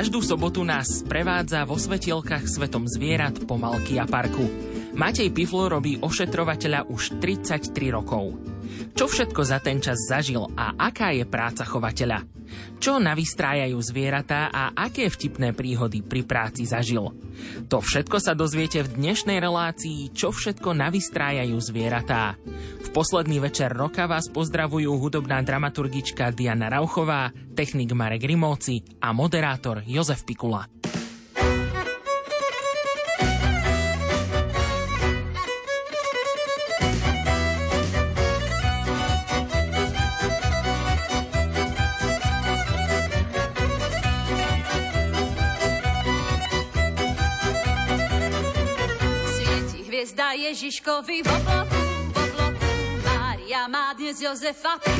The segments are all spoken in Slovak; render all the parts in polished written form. Každú sobotu nás prevádza vo svetielkach svetom zvierat po Malkia parku. Matej Pifl robí ošetrovateľa už 33 rokov. Čo všetko za ten čas zažil a aká je práca chovateľa? Čo navystrájajú zvieratá a aké vtipné príhody pri práci zažil? To všetko sa dozviete v dnešnej relácii Čo všetko navystrájajú zvieratá. V posledný večer roka vás pozdravujú hudobná dramaturgička Diana Rauchová, technik Marek Rimóci a moderátor Jozef Pikula. Ježiškovi v obloku, Mária má dnes Jozefa pri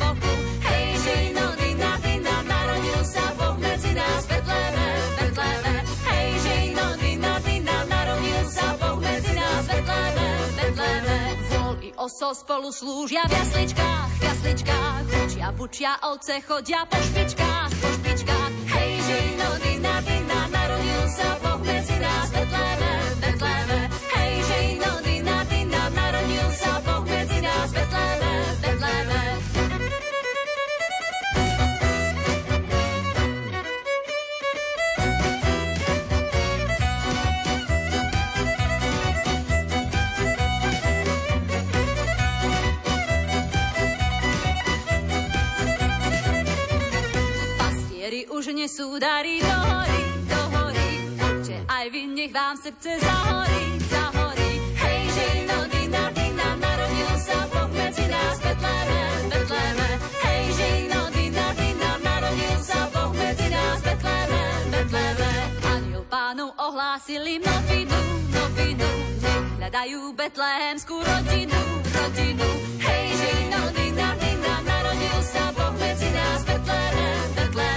boku, hej, že nodina, dina, narodil sa Boh medzi nás, Betleme, Betleme, hej, že nodina, dina, narodil sa Boh medzi nás, Betleme, Betleme. Vol i osol spolu slúžia v jasličkách, učia, bučia, ovce chodia po špičkách, hej, že nodina, dina, narodil sa Boh medzi nás, Betleme, Betleme. Už nesú dary do hory, Otče, aj vy, nech vám srdce zahorí, zahorí. Hej, že nodina, dina, narodil sa Boh medzi nás, Betleme, Betleme. Hej, že nodina, dina, narodil sa Boh medzi nás, Betleme, Betleme. Anjel pánov ohlásili novinu, novinu, nech hľadajú betlehemskú rodinu, rodinu. Hej, že nodina, dina, narodil sa Boh medzi nás, Betleme, Betleme.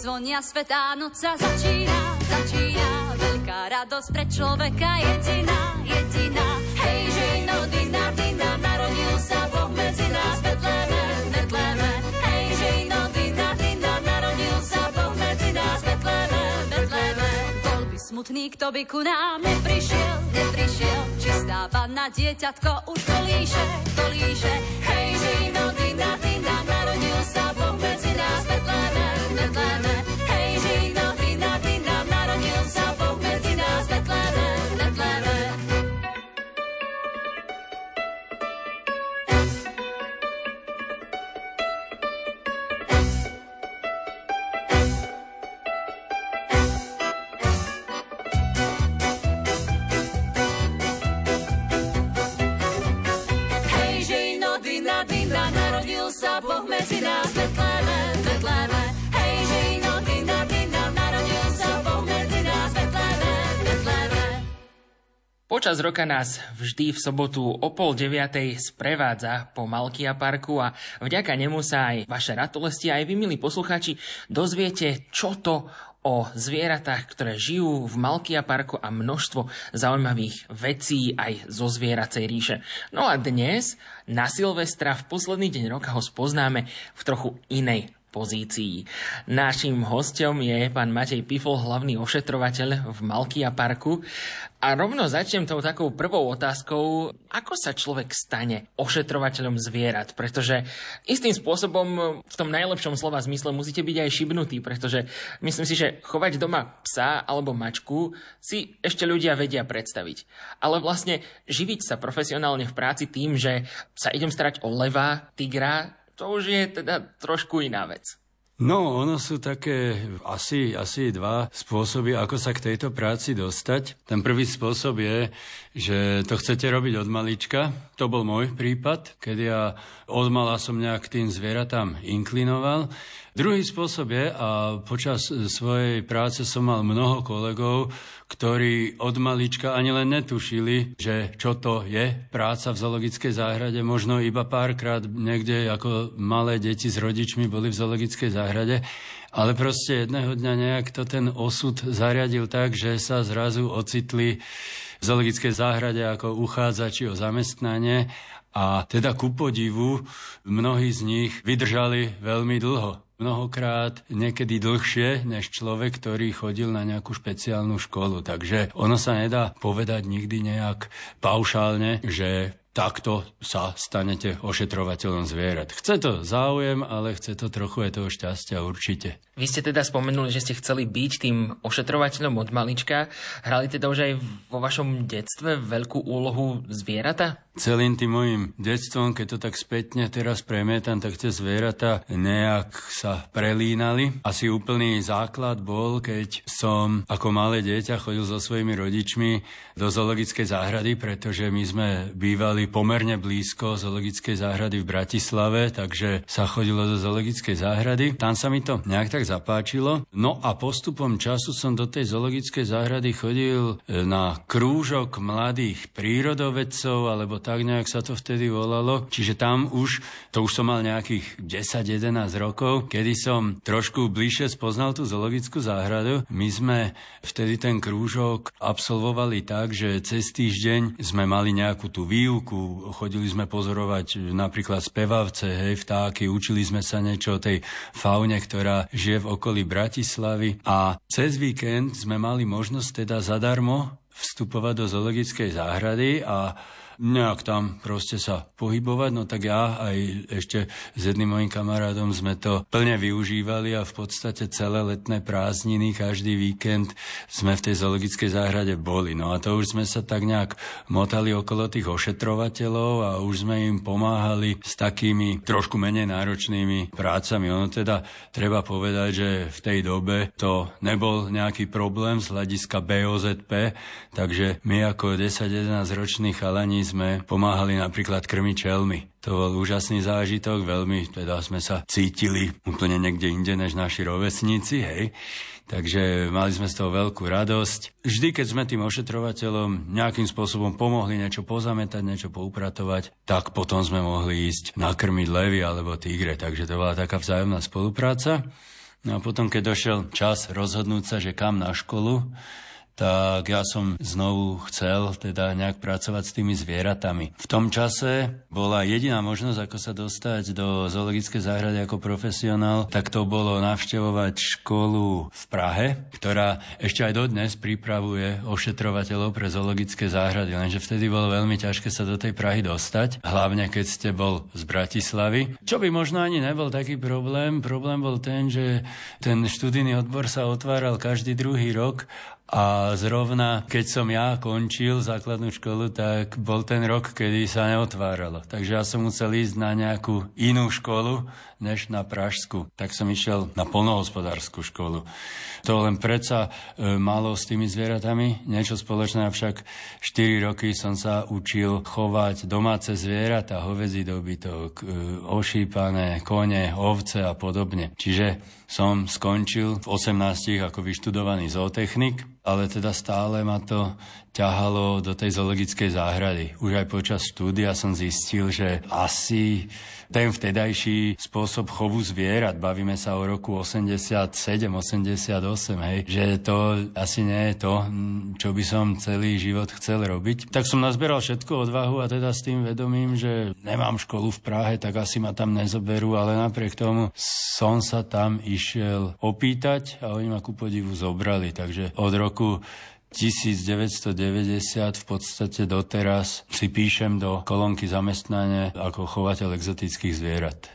Zvonia svätá noca začína, začína, veľká radosť pre človeka jediná, jediná. Hej, že nodina, dina, narodil sa Boh medzi nás, Betleme, Betleme. Hej, že nodina, dina, narodil sa Boh medzi nás, Betleme, Betleme. Bol by smutný, kto by ku nám neprišiel, neprišiel. Čistá panna, dieťatko už kolíše, kolíše. Hej, že nodina, dina, narodil sa Boh medzi nás, Betleme, Betleme. Počas roka nás vždy v sobotu o 8:30 sprevádza po Malkia parku a vďaka nemu sa aj vaše ratolesti, aj vy, milí poslucháči, dozviete, čo to o zvieratách, ktoré žijú v Malkia parku a množstvo zaujímavých vecí aj zo zvieracej ríše. No a dnes na Silvestra v posledný deň roka ho spoznáme v trochu inej pozícií. Naším hosťom je pán Matej Pifl, hlavný ošetrovateľ v Malkia parku. A rovno začnem tou takou prvou otázkou, ako sa človek stane ošetrovateľom zvierat, pretože istým spôsobom v tom najlepšom slova zmysle musíte byť aj šibnutí, pretože myslím si, že chovať doma psa alebo mačku si ešte ľudia vedia predstaviť. Ale vlastne živiť sa profesionálne v práci tým, že sa idem starať o leva, tigra, to už je teda trošku iná vec. No, ono sú také asi dva spôsoby, ako sa k tejto práci dostať. Ten prvý spôsob je, že to chcete robiť od malička. To bol môj prípad, keď ja od mala som nejak tým zvieratám inklinoval. Druhý spôsob je, a počas svojej práce som mal mnoho kolegov, ktorí od malička ani len netušili, že čo to je práca v zoologickej záhrade. Možno iba párkrát niekde ako malé deti s rodičmi boli v zoologickej záhrade, ale proste jedného dňa nejak to ten osud zariadil tak, že sa zrazu ocitli v zoologickej záhrade ako uchádzači o zamestnanie a teda ku podivu mnohí z nich vydržali veľmi dlho. Mnohokrát niekedy dlhšie než človek, ktorý chodil na nejakú špeciálnu školu. Takže ono sa nedá povedať nikdy nejak paušálne, že takto sa stanete ošetrovateľom zvierat. Chce to záujem, ale chce to trochu aj toho šťastia určite. Vy ste teda spomenuli, že ste chceli byť tým ošetrovateľom od malička. Hrali teda už aj vo vašom detstve veľkú úlohu zvieratá? Celým tým mojim detstvom, keď to tak spätne teraz premietam, tak tie zvieratá nejak sa prelínali. Asi úplný základ bol, keď som ako malé dieťa chodil so svojimi rodičmi do zoologickej záhrady, pretože my sme bývali pomerne blízko zoologickej záhrady v Bratislave, takže sa chodilo do zoologickej záhrady. Tam sa mi to nejak tak zapáčilo. No a postupom času som do tej zoologickej záhrady chodil na krúžok mladých prírodovedcov, alebo tak nejak sa to vtedy volalo. Čiže tam už som mal nejakých 10-11 rokov, kedy som trošku bližšie spoznal tú zoologickú záhradu. My sme vtedy ten krúžok absolvovali tak, že cez týždeň sme mali nejakú tú výuku, chodili sme pozorovať napríklad spevavce, hej, vtáky, učili sme sa niečo o tej faune, ktorá žije v okolí Bratislavy a cez víkend sme mali možnosť teda zadarmo vstupovať do zoologickej záhrady a nejak tam proste sa pohybovať, no tak ja aj ešte s jedným mojim kamarátom sme to plne využívali a v podstate celé letné prázdniny, každý víkend sme v tej zoologickej záhrade boli. No a to už sme sa tak nejak motali okolo tých ošetrovateľov a už sme im pomáhali s takými trošku menej náročnými prácami. Ono teda treba povedať, že v tej dobe to nebol nejaký problém z hľadiska BOZP, takže my ako 10-11 roční chalani sme pomáhali napríklad krmiť čelmy. To bol úžasný zážitok, veľmi teda sme sa cítili úplne niekde inde než naši rovesníci, hej. Takže mali sme z toho veľkú radosť. Vždy, keď sme tým ošetrovateľom nejakým spôsobom pomohli niečo pozametať, niečo poupratovať, tak potom sme mohli ísť nakrmiť levy alebo tigre. Takže to bola taká vzájomná spolupráca. No a potom, keď došiel čas rozhodnúť sa, že kam na školu, tak ja som znovu chcel teda nejak pracovať s tými zvieratami. V tom čase bola jediná možnosť, ako sa dostať do zoologickej záhrady ako profesionál, tak to bolo navštevovať školu v Prahe, ktorá ešte aj dodnes pripravuje ošetrovateľov pre zoologické záhrady, lenže vtedy bolo veľmi ťažké sa do tej Prahy dostať, hlavne keď ste bol z Bratislavy. Čo by možno ani nebol taký problém, problém bol ten, že ten študijný odbor sa otváral každý druhý rok. A zrovna, keď som ja končil základnú školu, tak bol ten rok, kedy sa neotváralo. Takže ja som musel ísť na nejakú inú školu, než na pražskú. Tak som išiel na poľnohospodárskú školu. To len predsa malo s tými zvieratami niečo spoločné, avšak 4 roky som sa učil chovať domáce zvieratá, hovädzí dobytok, ošípané kone, ovce a podobne. Čiže som skončil v 18 ako vyštudovaný zootechnik, ale teda stále ma to ťahalo do tej zoologickej záhrady. Už aj počas štúdia som zistil, že asi ten vtedajší spôsob chovu zvierat, bavíme sa o roku 87-88, hej, že to asi nie je to, čo by som celý život chcel robiť. Tak som nazberal všetku odvahu a teda s tým vedomím, že nemám školu v Prahe, tak asi ma tam nezoberú, ale napriek tomu som sa tam išiel opýtať a oni ma ku podivu zobrali, takže od roku 1990 v podstate doteraz si píšem do kolónky zamestnania ako chovateľ exotických zvierat.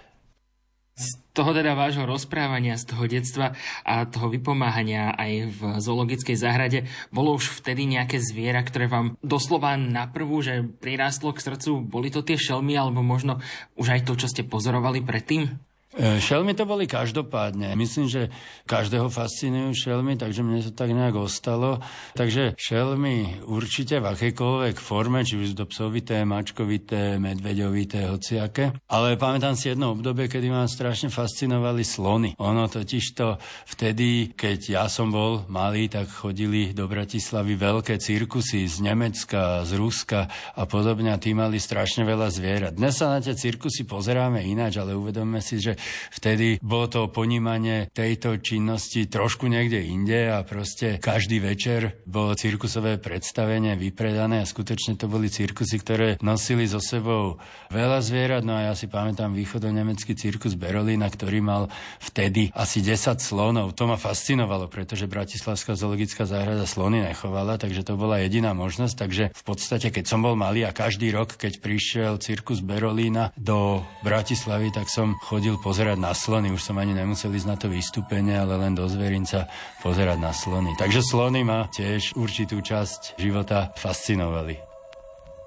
Z toho teda vášho rozprávania, z toho detstva a toho vypomáhania aj v zoologickej záhrade, bolo už vtedy nejaké zviera, ktoré vám doslova naprvu, že prirástlo k srdcu? Boli to tie šelmy alebo možno už aj to, čo ste pozorovali predtým? Šelmy to boli každopádne. Myslím, že každého fascinujú šelmy, takže mne to tak nejak ostalo. Takže šelmy určite v akejkoľvek forme, či už sú to psovité, mačkovité, medveďovité, hociaké. Ale pamätám si jedno obdobie, kedy ma strašne fascinovali slony. Ono totižto vtedy, keď ja som bol malý, tak chodili do Bratislavy veľké cirkusy z Nemecka, z Ruska a podobne. A tí mali strašne veľa zvierat. Dnes sa na tie cirkusy pozeráme ináč, ale uvedomme si, že vtedy bolo to ponímanie tejto činnosti trošku niekde inde a proste každý večer bolo cirkusové predstavenie vypredané a skutočne to boli cirkusy, ktoré nosili so sebou veľa zvierat. No a ja si pamätám východonemecký cirkus Berolina, ktorý mal vtedy asi 10 slonov. To ma fascinovalo, pretože Bratislavská zoologická záhrada slony nechovala, takže to bola jediná možnosť. Takže v podstate, keď som bol malý a každý rok, keď prišiel cirkus Berolina do Bratislavy, tak som chodil pozerať na slony. Už som ani nemusel ísť na to vystúpenie, ale len do zverinca pozerať na slony. Takže slony ma tiež určitú časť života fascinovali.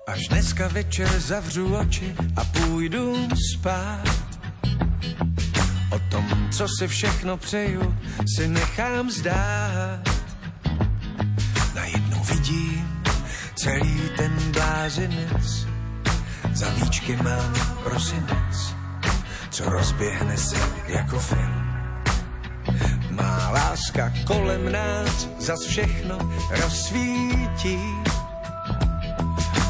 Až dneska večer zavřu oči a půjdu spát. O tom, co si všechno přeju, si nechám zdát. Najednou vidím celý ten blázinec, za víčky mám rosinec, co rozběhne se jako film. Má láska kolem nás zas všechno rozsvítí.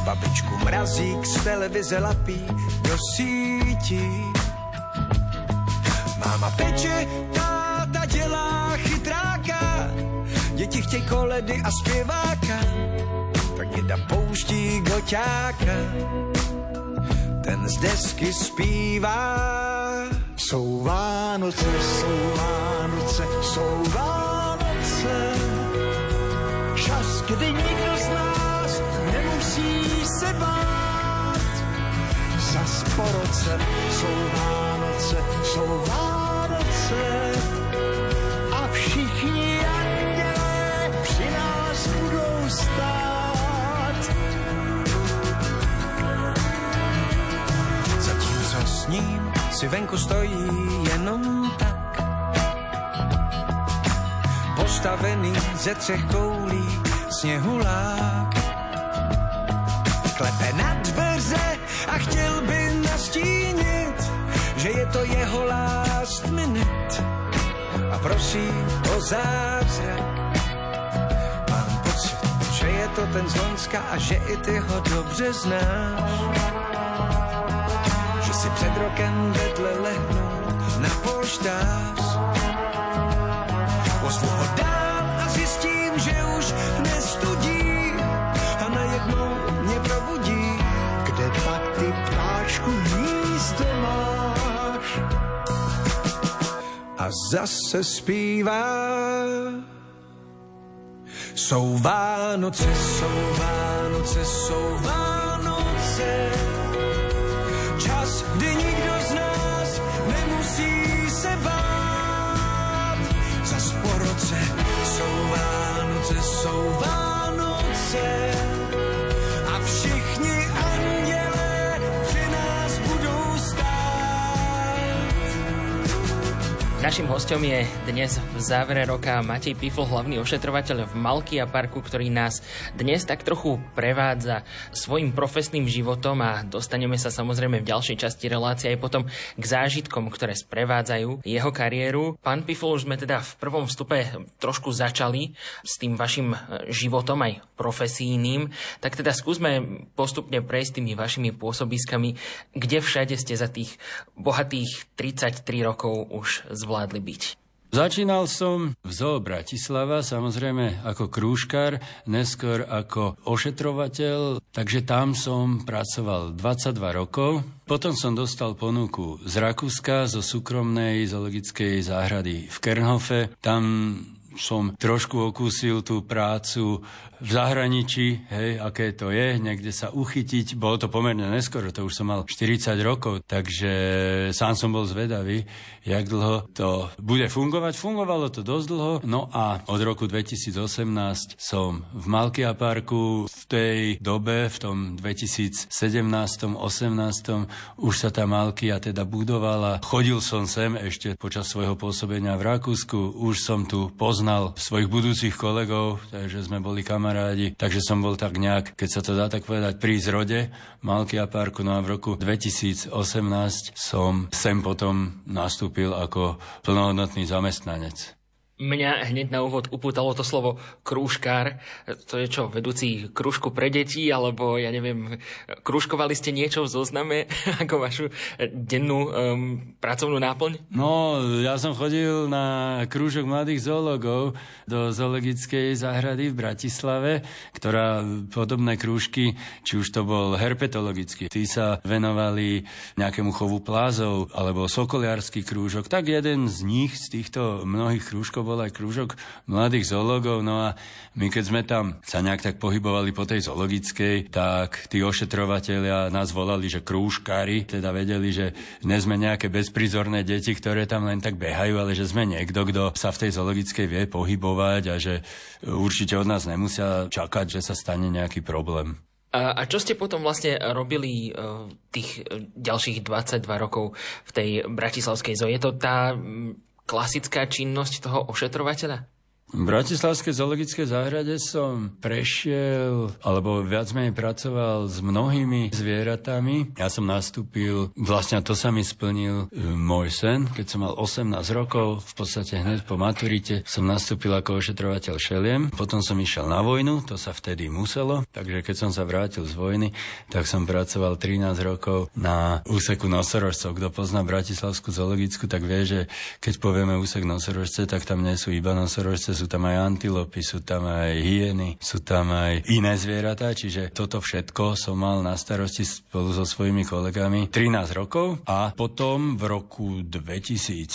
Babičku mrazík z televize lapí do sítí. Máma peče, táta dělá chytráka, děti chtěj koledy a zpěváka, tak děda pouští goťáka. Ten z desky zpívá. Jsou Vánoce, jsou Vánoce, jsou Vánoce. Čas, kdy nikdo z nás nemusí se bát. Zas po roce jsou Vánoce a všichni andělé při nás budou stát. S ním si venku stojí jenom tak, postavený ze třech koulí sněhulák. Klepe na dveře a chtěl by nastínit, že je to jeho last minute a prosí o zázrak. Mám pocit, že je to ten z Lonska a že i ty ho dobře znáš. Si před rokem vedle lehnul na polštář. Ozvu ho dám a zjistím, že už nestudí a najednou mě probudí. Kde pak ty prášku místo máš? A zase zpívá. Jsou Vánoce, jsou Vánoce, jsou Vánoce. Čas, kdy nikdo z nás nemusí se bát. Zas po roce jsou Vánoce, jsou Vánoce a všichni andělé při nás budou stát. Naším hosťom je dnes v závere roka Matej Pifl, hlavný ošetrovateľ v Malkia parku, ktorý nás dnes tak trochu prevádza svojim profesným životom a dostaneme sa samozrejme v ďalšej časti relácie aj potom k zážitkom, ktoré sprevádzajú jeho kariéru. Pán Pifl, už sme teda v prvom vstupe trošku začali s tým vašim životom aj profesijným, tak teda skúsme postupne prejsť tými vašimi pôsobiskami, kde všade ste za tých bohatých 33 rokov už zvládli byť. Začínal som v Zoo Bratislava, samozrejme ako krúžkar, neskôr ako ošetrovateľ, takže tam som pracoval 22 rokov. Potom som dostal ponuku z Rakúska, zo súkromnej zoologickej záhrady v Kernhofe. Tam som trošku okúsil tú prácu v zahraničí, hej, aké to je, niekde sa uchytiť. Bolo to pomerne neskoro, to už som mal 40 rokov, takže sám som bol zvedavý, jak dlho to bude fungovať. Fungovalo to dosť dlho, no a od roku 2018 som v Malkia parku. V tej dobe, v tom 2017, 18. už sa tá Malkia teda budovala. Chodil som sem ešte počas svojho pôsobenia v Rakúsku, už som tu poznal svojich budúcich kolegov, takže sme boli kamarádi, takže som bol tak nejak, keď sa to dá tak povedať, pri zrode Malkia parku. No a v roku 2018 som sem potom nastúpil ako plnohodnotný zamestnanec. Mňa hneď na úvod upútalo to slovo krúžkár. To je čo, vedúci krúžku pre deti, alebo ja neviem, krúžkovali ste niečo v zozname ako vašu dennú pracovnú náplň? No, ja som chodil na krúžok mladých zoológov do zoologickej záhrady v Bratislave, ktorá podobné krúžky, či už to bol herpetologický, tí sa venovali nejakému chovu plázov, alebo sokoliarsky krúžok, tak jeden z nich, z týchto mnohých krúžkov, bol aj krúžok mladých zoológov. No a my keď sme tam sa nejak tak pohybovali po tej zoologickej, tak tí ošetrovatelia nás volali, že krúžkári, teda vedeli, že nie sme nejaké bezprizorné deti, ktoré tam len tak behajú, ale že sme niekto, kto sa v tej zoologickej vie pohybovať a že určite od nás nemusia čakať, že sa stane nejaký problém. A čo ste potom vlastne robili tých ďalších 22 rokov v tej bratislavskej zoo? Je to tá klasická činnosť toho ošetrovateľa? V Bratislavskej zoologickej záhrade som prešiel, alebo viac menej pracoval s mnohými zvieratami. Ja som nastúpil, vlastne to sa mi splnil môj sen, keď som mal 18 rokov, v podstate hneď po maturite som nastúpil ako ošetrovateľ šeliem. Potom som išiel na vojnu, to sa vtedy muselo, takže keď som sa vrátil z vojny, tak som pracoval 13 rokov na úseku nosorožcov. Kto pozná Bratislavskú zoologickú, tak vie, že keď povieme úsek nosorožce, tak tam nie sú iba nosorožce, sú tam aj antilopy, sú tam aj hyeny, sú tam aj iné zvieratá, čiže toto všetko som mal na starosti spolu so svojimi kolegami 13 rokov a potom v roku 2004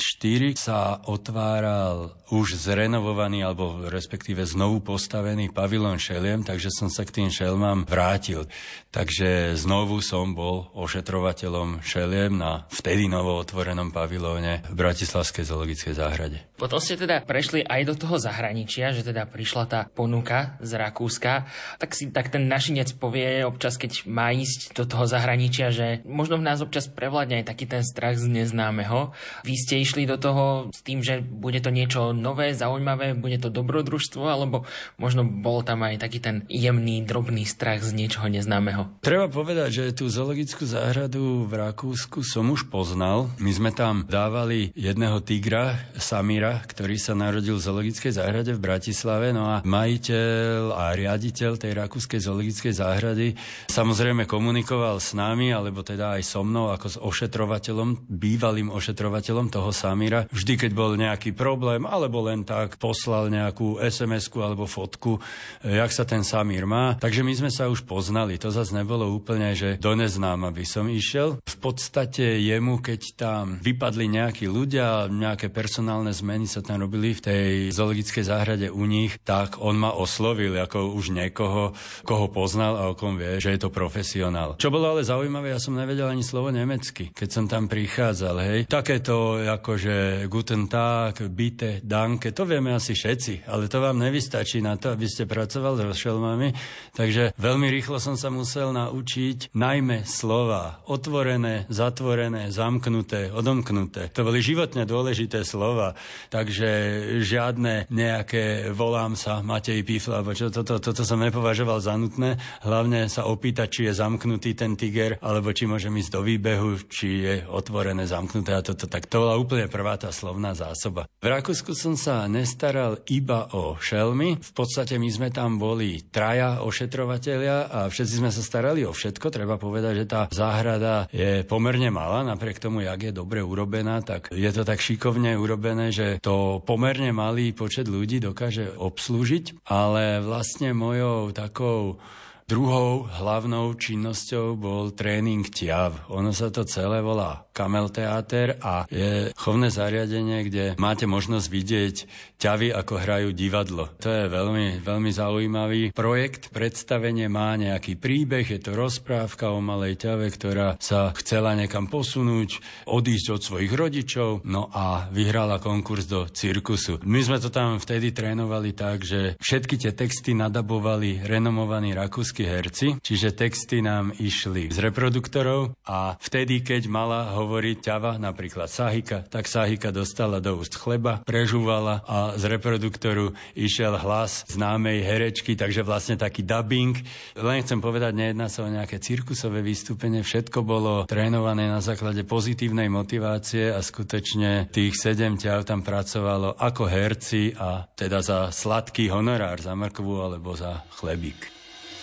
sa otváral už zrenovovaný, alebo respektíve znovu postavený pavilón šeliem, takže som sa k tým šelmám vrátil. Takže znovu som bol ošetrovateľom šeliem na vtedy novo otvorenom pavilóne v Bratislavskej zoologickej záhrade. Potom ste teda prešli aj do toho zahraničia, že teda prišla tá ponuka z Rakúska, tak si tak ten našinec povie občas, keď má ísť do toho zahraničia, že možno v nás občas prevládne aj taký ten strach z neznámeho. Vy ste išli do toho s tým, že bude to niečo nové, zaujímavé, bude to dobrodružstvo, alebo možno bol tam aj taký ten jemný, drobný strach z niečoho neznámeho? Treba povedať, že tú zoologickú záhradu v Rakúsku som už poznal. My sme tam dávali jedného tigra, Samíra, ktorý sa narodil v zoologickej záhrade v Bratislave, no a majiteľ a riaditeľ tej rakúskej zoologickej záhrady samozrejme komunikoval s nami, alebo teda aj so mnou ako s ošetrovateľom, bývalým ošetrovateľom toho Samíra. Vždy, keď bol nejaký problém, alebo len tak poslal nejakú SMS-ku alebo fotku, jak sa ten Samír má. Takže my sme sa už poznali. To zase nebolo úplne, že do neznáma by som išiel. V podstate jemu, keď tam vypadli nejakí ľudia, nejaké personálne zmeny sa tam robili v tej zoologickej záhrade u nich, tak on ma oslovil ako už niekoho, koho poznal a o kom vie, že je to profesionál. Čo bolo ale zaujímavé, ja som nevedel ani slovo nemecky, keď som tam prichádzal, hej. Takéto akože guten tag, bitte, danke, to vieme asi všetci, ale to vám nevystačí na to, aby ste pracovali s šelmami, takže veľmi rýchlo som sa musel naučiť najmä slova otvorené, zatvorené, zamknuté, odomknuté. To boli životne dôležité slova, takže žiadne nejaké volám sa Matej Pifl, alebo čo, toto som nepovažoval za nutné. Hlavne sa opýtať, či je zamknutý ten tiger, alebo či môžem ísť do výbehu, či je otvorené, zamknuté a toto. Tak to bola úplne prvá tá slovná zásoba. V Rakúsku som sa nestaral iba o šelmy. V podstate my sme tam boli traja ošetrovatelia a všetci sme sa starali o všetko. Treba povedať, že tá záhrada je pomerne malá, napriek tomu, jak je dobre urobená, tak je to tak šikovne urobené, že to pomerne malé malý počet ľudí dokáže obslúžiť, ale vlastne mojou takou Druhou hlavnou činnosťou bol tréning tiav. Ono sa to celé volá kamelteáter a je chovné zariadenie, kde máte možnosť vidieť ťavy, ako hrajú divadlo. To je veľmi, veľmi zaujímavý projekt. Predstavenie má nejaký príbeh, je to rozprávka o malej ťave, ktorá sa chcela niekam posunúť, odísť od svojich rodičov, no a vyhrala konkurs do cirkusu. My sme to tam vtedy trénovali tak, že všetky tie texty nadabovali renomovaní rakúsky herci, čiže texty nám išli z reproduktorov a vtedy, keď mala hovoriť ťava, napríklad Sahika, tak Sahika dostala do úst chleba, prežúvala a z reproduktoru išiel hlas známej herečky, takže vlastne taký dubbing. Len chcem povedať, nejedná sa o nejaké cirkusové vystúpenie, všetko bolo trénované na základe pozitívnej motivácie a skutočne tých 7 ťav tam pracovalo ako herci a teda za sladký honorár, za mrkvu alebo za chlebík.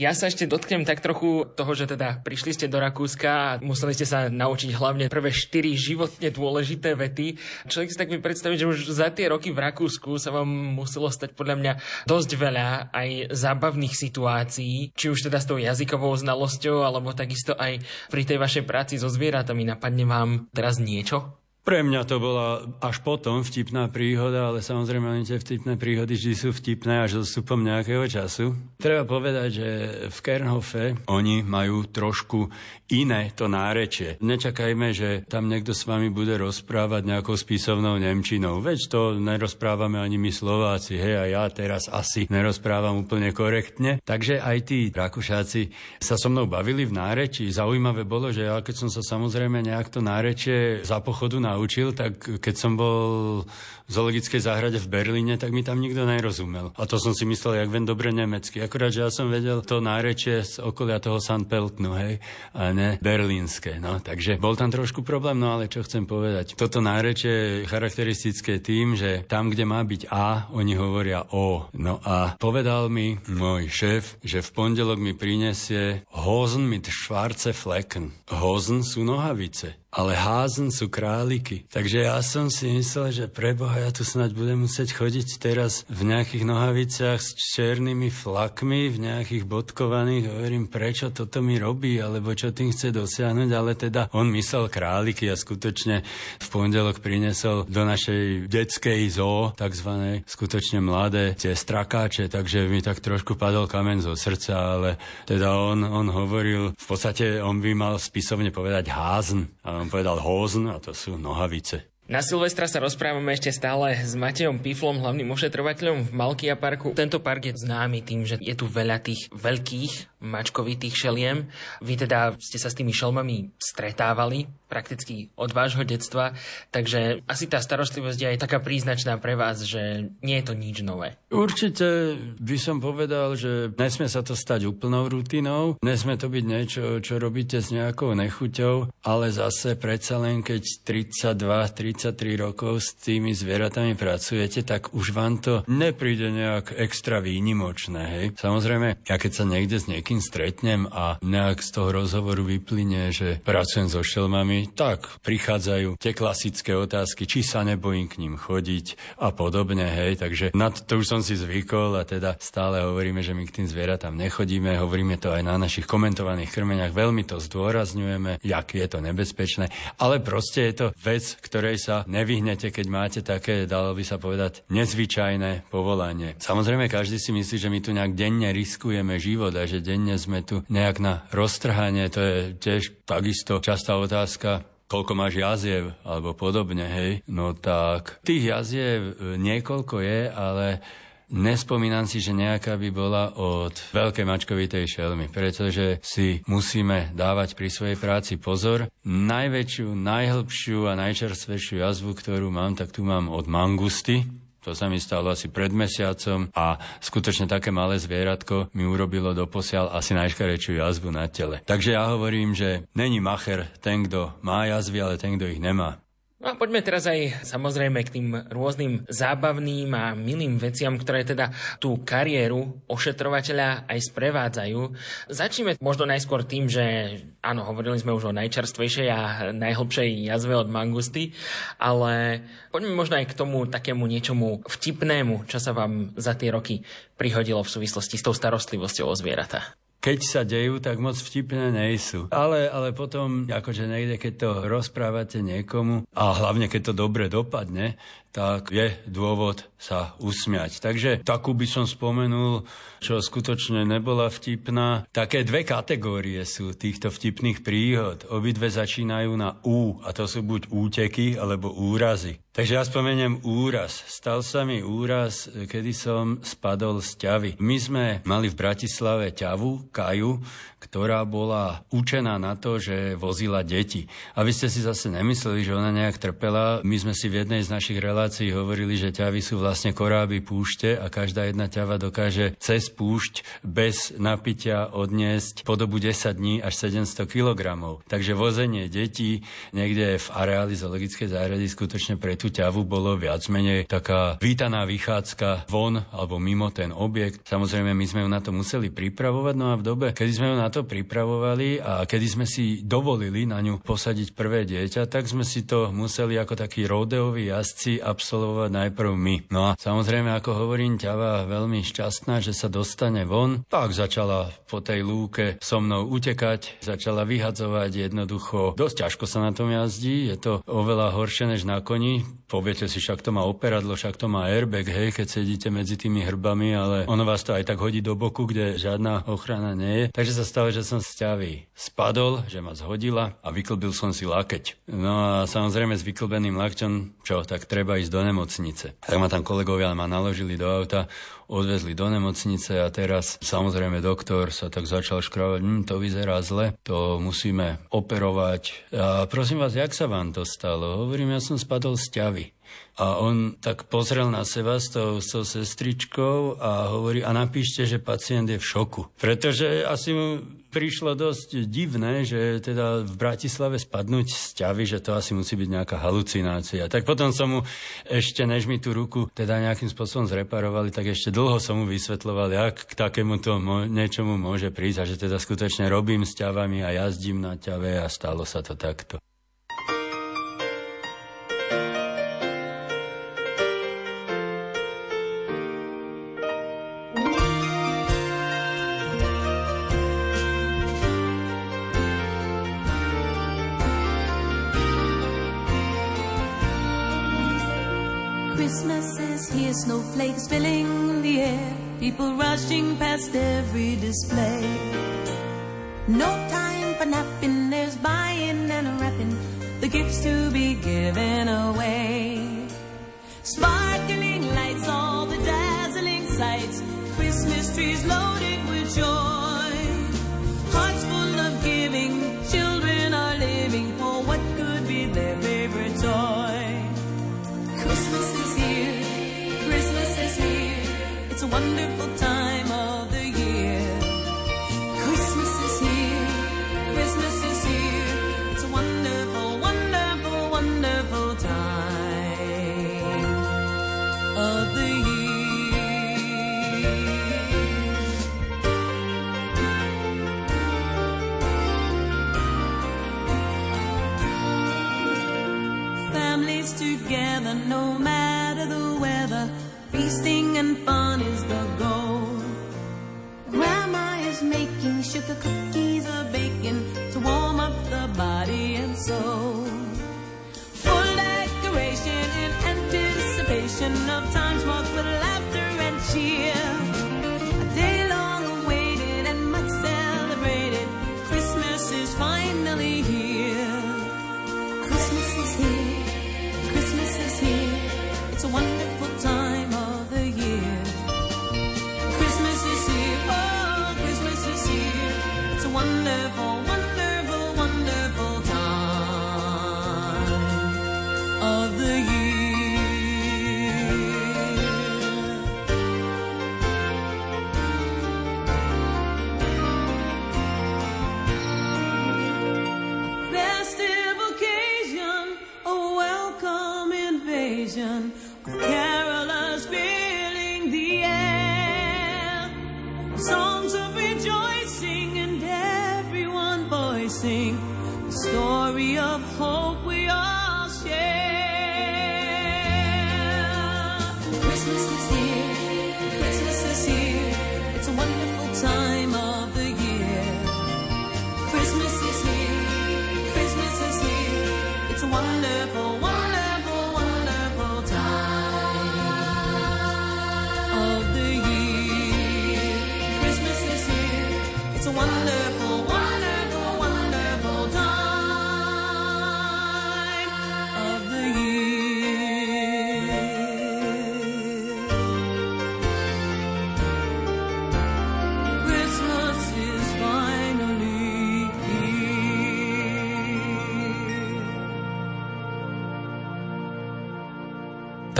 Ja sa ešte dotknem tak trochu toho, že teda prišli ste do Rakúska a museli ste sa naučiť hlavne prvé 4 životne dôležité vety. Človek si tak mi predstaví, že už za tie roky v Rakúsku sa vám muselo stať podľa mňa dosť veľa aj zábavných situácií, či už teda s tou jazykovou znalosťou, alebo takisto aj pri tej vašej práci so zvieratami. Napadne vám teraz niečo? Pre mňa to bola až potom vtipná príhoda, ale samozrejme oni tie vtipné príhody vždy sú vtipné až odstupom nejakého času. Treba povedať, že v Kernhofe oni majú trošku iné to nárečie. Nečakajme, že tam niekto s vami bude rozprávať nejakou spisovnou nemčinou. Veď to nerozprávame ani my Slováci, hej, a ja teraz asi nerozprávam úplne korektne. Takže aj tí Rakúšáci sa so mnou bavili v nárečí. Zaujímavé bolo, že ja keď som sa samozrejme nejak to nárečie za pochodu naučil, tak keď som bol v zoologickej záhrade v Berlíne, tak mi tam nikto nerozumel. A to som si myslel, jak viem dobre nemecky. Akorát, že ja som vedel to nárečie z okolia toho Sankt Pöltenu, hej, a ne berlínske. No, takže bol tam trošku problém, no ale čo chcem povedať. Toto nárečie je charakteristické tým, že tam, kde má byť A, oni hovoria O. No a povedal mi môj šéf, že v pondelok mi prinesie Hosen mit schwarze Flecken. Hosen sú nohavice. Ale házen sú králiky. Takže ja som si myslel, že preboha, ja tu snáď budem musieť chodiť teraz v nejakých nohaviciach s čiernymi flakmi, v nejakých bodkovaných. Hovorím, prečo toto mi robí, alebo čo tým chce dosiahnuť, ale teda on myslel králiky a skutočne v pondelok prinesol do našej detskej zoo, takzvané skutočne mladé, tie strakáče, takže mi tak trošku padol kameň zo srdca, ale teda on hovoril, v podstate on by mal spisovne povedať házen, on povedal Hosen a to sú nohavice. Na Silvestra sa rozprávame ešte stále s Matejom Piflom, hlavným ošetrovateľom v Malkia parku. Tento park je známy tým, že je tu veľa tých veľkých mačkovitých šeliem. Vy teda ste sa s tými šelmami stretávali prakticky od vášho detstva, takže asi tá starostlivosť je aj taká príznačná pre vás, že nie je to nič nové. Určite by som povedal, že nesmie sa to stať úplnou rutinou, nesmie to byť niečo, čo robíte s nejakou nechuťou, ale zase predsa len keď 33 rokov s tými zvieratami pracujete, tak už vám to nepríde nejak extra výnimočné, hej. Samozrejme, ja keď sa niekde s niekým stretnem a nejak z toho rozhovoru vyplynie, že pracujem so šelmami, tak prichádzajú tie klasické otázky, či sa nebojím k ním chodiť a podobne, hej. Takže na to už som si zvykol a teda stále hovoríme, že my k tým zvieratám nechodíme, hovoríme to aj na našich komentovaných krmeniach, veľmi to zdôrazňujeme, jak je to nebezpečné, ale proste je to vec, ktorej sa nevyhnete, keď máte také, dalo by sa povedať, nezvyčajné povolanie. Samozrejme, každý si myslí, že my tu nejak denne riskujeme život a že denne sme tu nejak na roztrhanie. To je tiež takisto častá otázka, koľko máš jaziev, alebo podobne, hej. No tak, tých jaziev niekoľko je, ale nespomínam si, že nejaká by bola od veľkej mačkovitej šelmy, pretože si musíme dávať pri svojej práci pozor. Najväčšiu, najhlbšiu a najčerstvejšiu jazvu, ktorú mám, tak tu mám od mangusty. To sa mi stalo asi pred mesiacom a skutočne také malé zvieratko mi urobilo doposiaľ asi najškarečiu jazvu na tele. Takže ja hovorím, že není macher ten, kto má jazvy, ale ten, kto ich nemá. No a poďme teraz aj samozrejme k tým rôznym zábavným a milým veciam, ktoré teda tú kariéru ošetrovateľa aj sprevádzajú. Začneme možno najskôr tým, že áno, hovorili sme už o najčerstvejšej a najhlbšej jazve od mangusty, ale poďme možno aj k tomu takému niečomu vtipnému, čo sa vám za tie roky prihodilo v súvislosti s tou starostlivosťou o zvieratá. Keď sa dejú, tak moc vtipné nejsú. Ale potom, akože niekde, keď to rozprávate niekomu, a hlavne, keď to dobre dopadne, tak je dôvod sa usmiať. Takže takú by som spomenul, čo skutočne nebola vtipná. Také dve kategórie sú týchto vtipných príhod. Obidve začínajú na U, a to sú buď úteky, alebo úrazy. Takže ja spomeniem úraz. Stal sa mi úraz, kedy som spadol z ťavy. My sme mali v Bratislave ťavu, kaju, ktorá bola učená na to, že vozila deti. A vy ste si zase nemysleli, že ona nejak trpela. My sme si v jednej z našich relácií hovorili, že ťavy sú vlastne koráby púšte a každá jedna ťava dokáže cez púšť bez napitia odniesť po dobu 10 dní až 700 kg. Takže vozenie detí niekde v areáli zoologickej záhrady skutočne pre tú ťavu bolo viac menej taká vítaná vychádzka von alebo mimo ten objekt. Samozrejme, my sme ju na to museli pripravovať, no a v dobe, kedy sme ju na to pripravovali a kedy sme si dovolili na ňu posadiť prvé dieťa, tak sme si to museli ako takí rodeoví jazdci absolvovať najprv my. No a samozrejme, ako hovorím, ťava veľmi šťastná, že sa dostane von, tak začala po tej lúke so mnou utekať, začala vyhadzovať jednoducho. Dosť ťažko sa na tom jazdí, je to oveľa horšie než na koni. Poviete si, však to má operadlo, však to má airbag, hej, keď sedíte medzi tými hrbami, ale ono vás to aj tak hodí do boku, kde žiadna ochrana nie je. Takže sa stalo, že som z ťavy spadol, že ma zhodila a vyklbil som si lakeť. No a samozrejme s vyklbeným lakťom, čo, tak treba ísť do nemocnice. Tak ma tam kolegovia ma naložili do auta, odvezli do nemocnice a teraz samozrejme doktor sa tak začal škrabať, to vyzerá zle, to musíme operovať. A prosím vás, jak sa vám to stalo? Hovorím, ja som spadol z ťavy. A on tak pozrel na seba s tou sestričkou a hovorí, a napíšte, že pacient je v šoku. Pretože asi mu prišlo dosť divné, že teda v Bratislave spadnúť z ťavy, že to asi musí byť nejaká halucinácia. Tak potom som mu ešte, než mi tú ruku teda nejakým spôsobom zreparovali, tak ešte dlho som mu vysvetľoval, jak k takémuto niečomu môže prísť a že teda skutočne robím s ťavami a jazdím na ťave a stalo sa to takto. Snowflakes filling the air, people rushing past every display. No time for napping, there's buying and wrapping, the gifts to be given away. Sparkling lights, all the dazzling sights, Christmas trees loaded with joy. Hearts full of giving, children are living for what could be their favorite toy. Christmas is here. Christmas is here, it's a wonderful time of the year. Christmas is here, Christmas is here, it's a wonderful, wonderful, wonderful time of the year. Families together, no matter the weather, feasting and fun is the goal. Grandma is making sugar cookies or baking to warm up the body and soul. Full decoration and anticipation of times marked with laughter and cheer. A day long awaited and much celebrated, Christmas is finally here. Christmas is here, Christmas is here, it's a wonderful time of the year.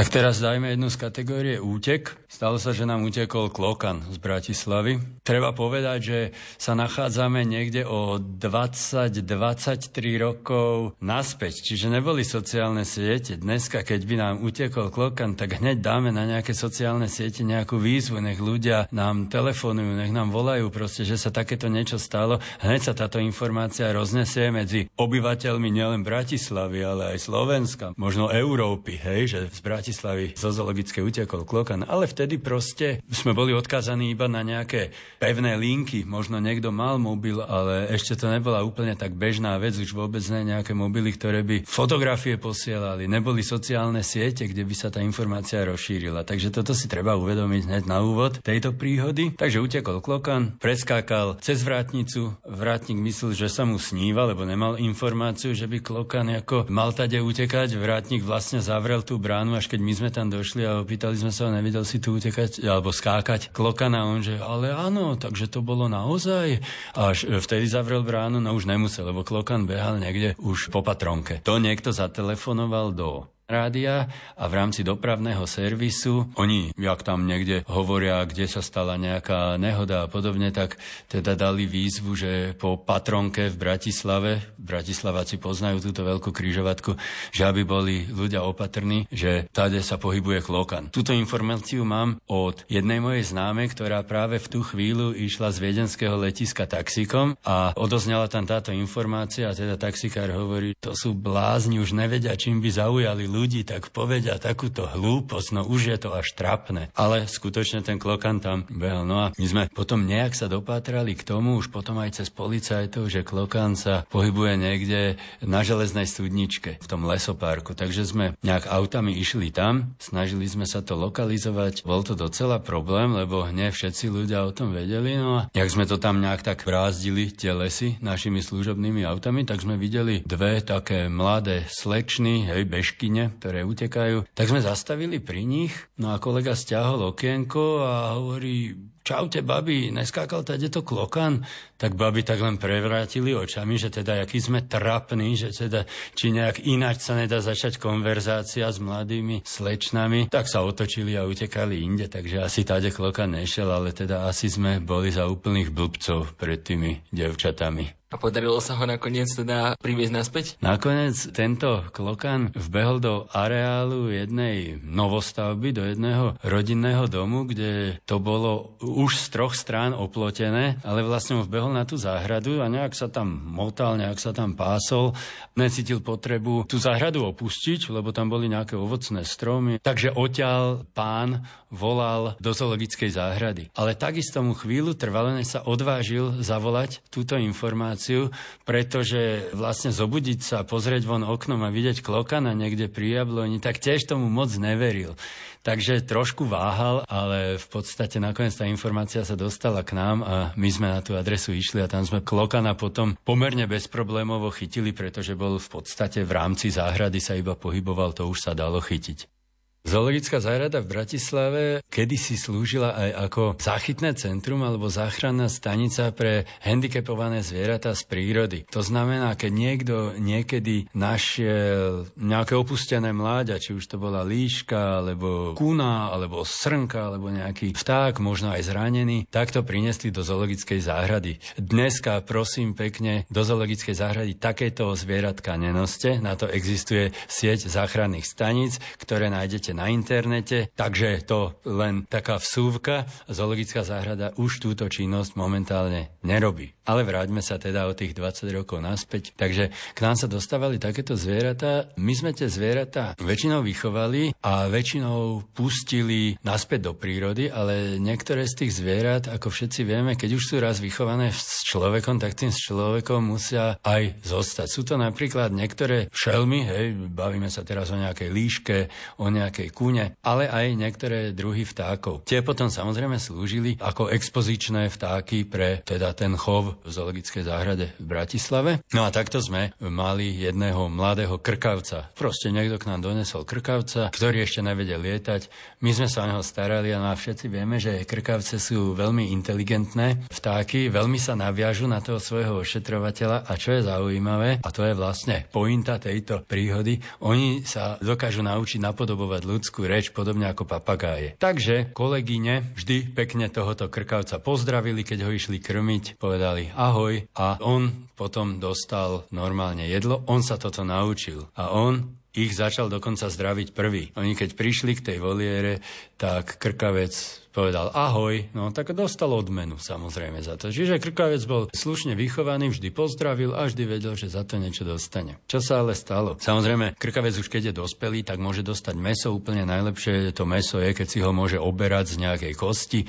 Tak teraz dajme jednu z kategórie útek. Stalo sa, že nám utekol klokan z Bratislavy. Treba povedať, že sa nachádzame niekde o 20-23 rokov naspäť. Čiže neboli sociálne siete. Dneska, keď by nám utekol klokan, tak hneď dáme na nejaké sociálne siete nejakú výzvu. Nech ľudia nám telefonujú, nech nám volajú proste, že sa takéto niečo stalo. Hneď sa táto informácia roznesie medzi obyvateľmi nielen Bratislavy, ale aj Slovenska, možno Európy, hej, že z Bratislavy zo zoologické utekol klokan, ale vtedy proste sme boli odkázaní iba na nejaké pevné linky. Možno niekto mal mobil, ale ešte to nebola úplne tak bežná vec, už vôbec ne nejaké mobily, ktoré by fotografie posielali, neboli sociálne siete, kde by sa tá informácia rozšírila. Takže toto si treba uvedomiť hneď na úvod tejto príhody. Takže utekol klokan, preskákal cez vrátnicu, vrátnik myslel, že sa mu sníva, lebo nemal informáciu, že by klokan ako mal tade utekať. Vrátnik vlastne zavrel tú bránu, až keď my sme tam došli a opýtali sme sa, nevidel si tu utekať alebo skákať klokana, on že ale áno, takže to bolo naozaj. Až vtedy zavrel bránu, no už nemusel, lebo klokan behal niekde už po patronke. To niekto zatelefonoval do rádia a v rámci dopravného servisu oni, jak tam niekde hovoria, kde sa stala nejaká nehoda a podobne, tak teda dali výzvu, že po patronke v Bratislave, Bratislaváci poznajú túto veľkú križovatku, že aby boli ľudia opatrní, že tady sa pohybuje klokan. Túto informáciu mám od jednej mojej známej, ktorá práve v tú chvíľu išla z viedenského letiska taxíkom a odoznala tam táto informácia a teda taxikár hovorí, to sú blázni, už nevedia, čím by zaujali ľudí, tak povedia takúto hlúposť, no už je to až trápne. Ale skutočne ten klokan tam behal. No a my sme potom nejak sa dopátrali k tomu, už potom aj cez policajtov, že klokan sa pohybuje niekde na Železnej studničke, v tom lesopárku. Takže sme nejak autami išli tam, snažili sme sa to lokalizovať. Bol to docela problém, lebo hneď všetci ľudia o tom vedeli. No a jak sme to tam nejak tak brázdili, tie lesy, našimi služobnými autami, tak sme videli dve také mladé slečny, hej, bežkyne, ktoré utekajú. Tak sme zastavili pri nich, no a kolega stiahol okienko a hovorí, čaute, babi, neskákal tady to klokan? Tak babi tak len prevrátili očami, že teda aký sme trapní, že teda či nejak ináč sa nedá začať konverzácia s mladými slečnami, tak sa otočili a utekali inde, takže asi tady klokan nešiel, ale teda asi sme boli za úplných blbcov pred tými devčatami. A podarilo sa ho nakoniec teda priviesť naspäť? Nakoniec tento klokan vbehol do areálu jednej novostavby, do jedného rodinného domu, kde to bolo už z troch strán oplotené, ale vlastne mu vbehol na tú záhradu a nejak sa tam motal, nejak sa tam pásol. Necítil potrebu tú záhradu opustiť, lebo tam boli nejaké ovocné stromy. Takže odtiaľ pán volal do zoologickej záhrady. Ale takisto mu chvíľu trvalo, než sa odvážil zavolať túto informáciu, pretože vlastne zobudiť sa, pozrieť von oknom a vidieť klokana niekde pri jabloni, tak tiež tomu moc neveril. Takže trošku váhal, ale v podstate nakoniec tá informácia sa dostala k nám a my sme na tú adresu išli a tam sme klokana potom pomerne bezproblémovo chytili, pretože bol v podstate v rámci záhrady, sa iba pohyboval, to už sa dalo chytiť. Zoologická záhrada v Bratislave kedysi slúžila aj ako záchytné centrum alebo záchranná stanica pre handicapované zvieratá z prírody. To znamená, keď niekto niekedy našiel nejaké opustené mláďa, či už to bola líška, alebo kuna, alebo srnka, alebo nejaký vták, možno aj zranený, tak to priniesli do zoologickej záhrady. Dneska, prosím pekne, do zoologickej záhrady takéto zvieratka nenoste. Na to existuje sieť záchranných staníc, ktoré nájdete na internete, takže to len taká vsúvka. Zoologická záhrada už túto činnosť momentálne nerobí. Ale vráťme sa teda o tých 20 rokov naspäť. Takže k nám sa dostávali takéto zvieratá. My sme tie zvieratá väčšinou vychovali a väčšinou pustili naspäť do prírody, ale niektoré z tých zvierat, ako všetci vieme, keď už sú raz vychované s človekom, tak tým s človekom musia aj zostať. Sú to napríklad niektoré šelmy, hej, bavíme sa teraz o nejakej líške, o nejakej kúne, ale aj niektoré druhy vtákov. Tie potom samozrejme slúžili ako expozičné vtáky pre teda ten chov v zoologickej záhrade v Bratislave. No a takto sme mali jedného mladého krkavca. Proste niekto k nám donesol krkavca, ktorý ešte nevedel lietať. My sme sa o neho starali a všetci vieme, že krkavce sú veľmi inteligentné vtáky, veľmi sa naviažu na toho svojho ošetrovateľa a čo je zaujímavé, a to je vlastne pointa tejto príhody, oni sa dokážu naučiť napodobovať ľudskú reč, podobne ako papagáje. Takže kolegyne vždy pekne tohoto krkavca pozdravili, keď ho išli krmiť, povedali ahoj a on potom dostal normálne jedlo, on sa toto naučil a on ich začal dokonca zdraviť prvý. Oni keď prišli k tej voliere, tak krkavec povedal ahoj, no tak dostal odmenu samozrejme za to. Čiže krkavec bol slušne vychovaný, vždy pozdravil a vždy vedel, že za to niečo dostane. Čo sa ale stalo? Samozrejme, krkavec už keď je dospelý, tak môže dostať mäso. Úplne najlepšie to mäso je, keď si ho môže oberať z nejakej kosti.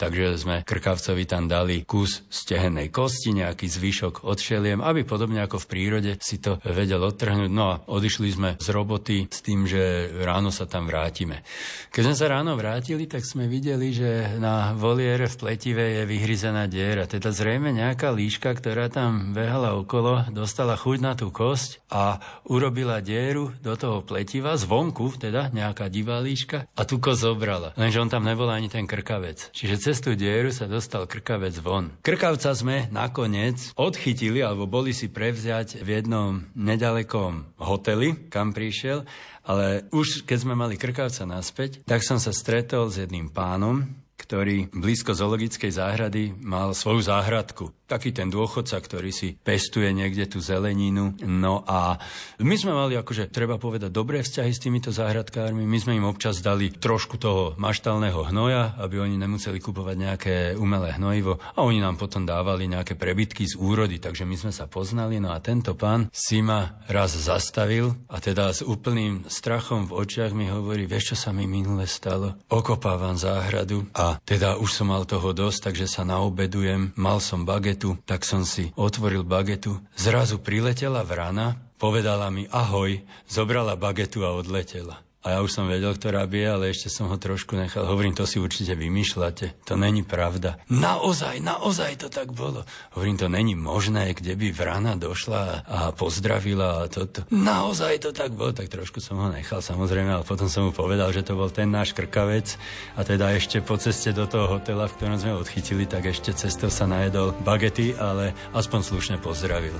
Takže sme krkavcovi tam dali kus stehennej kosti, nejaký zvyšok od šeliem, aby podobne ako v prírode si to vedel odtrhnúť. No a odišli sme z roboty s tým, že ráno sa tam vrátime. Keď sme sa ráno vrátili, tak sme videli, že na voliere v pletive je vyhryzená diera. Teda zrejme nejaká líška, ktorá tam behala okolo, dostala chuť na tú kosť a urobila dieru do toho pletiva, zvonku teda nejaká divá líška a tú kosť zobrala. Lenže on tam nebol ani ten krkavec. Čiže cez tú dieru sa dostal krkavec von. Krkavca sme nakoniec odchytili, alebo boli si prevziať v jednom nedalekom hoteli, kam prišiel. Ale už keď sme mali krkavca naspäť, tak som sa stretol s jedným pánom, ktorý blízko zoologickej záhrady mal svoju záhradku. Taký ten dôchodca, ktorý si pestuje niekde tú zeleninu. No a my sme mali, akože treba povedať, dobré vzťahy s týmito záhradkármi. My sme im občas dali trošku toho maštálneho hnoja, aby oni nemuseli kupovať nejaké umelé hnojivo. A oni nám potom dávali nejaké prebytky z úrody, takže my sme sa poznali. No a tento pán si ma raz zastavil a teda s úplným strachom v očiach mi hovorí, vieš, čo sa mi minule stalo? Okopávam záhradu a teda už som mal toho dosť, takže sa naobedujem. Mal som bagetu, tak som si otvoril bagetu, zrazu priletela vrana, povedala mi ahoj, zobrala bagetu a odletela. A ja už som vedel, ktorá by je, ale ešte som ho trošku nechal. Hovorím, to si určite vymýšľate. To není pravda. Naozaj to tak bolo. Hovorím, to není možné, kde by vrana došla a pozdravila a toto. Naozaj to tak bolo. Tak trošku som ho nechal, samozrejme, ale potom som mu povedal, že to bol ten náš krkavec. A teda ešte po ceste do toho hotela, v ktorom sme odchytili, tak ešte cestou sa najedol bagety, ale aspoň slušne pozdravil.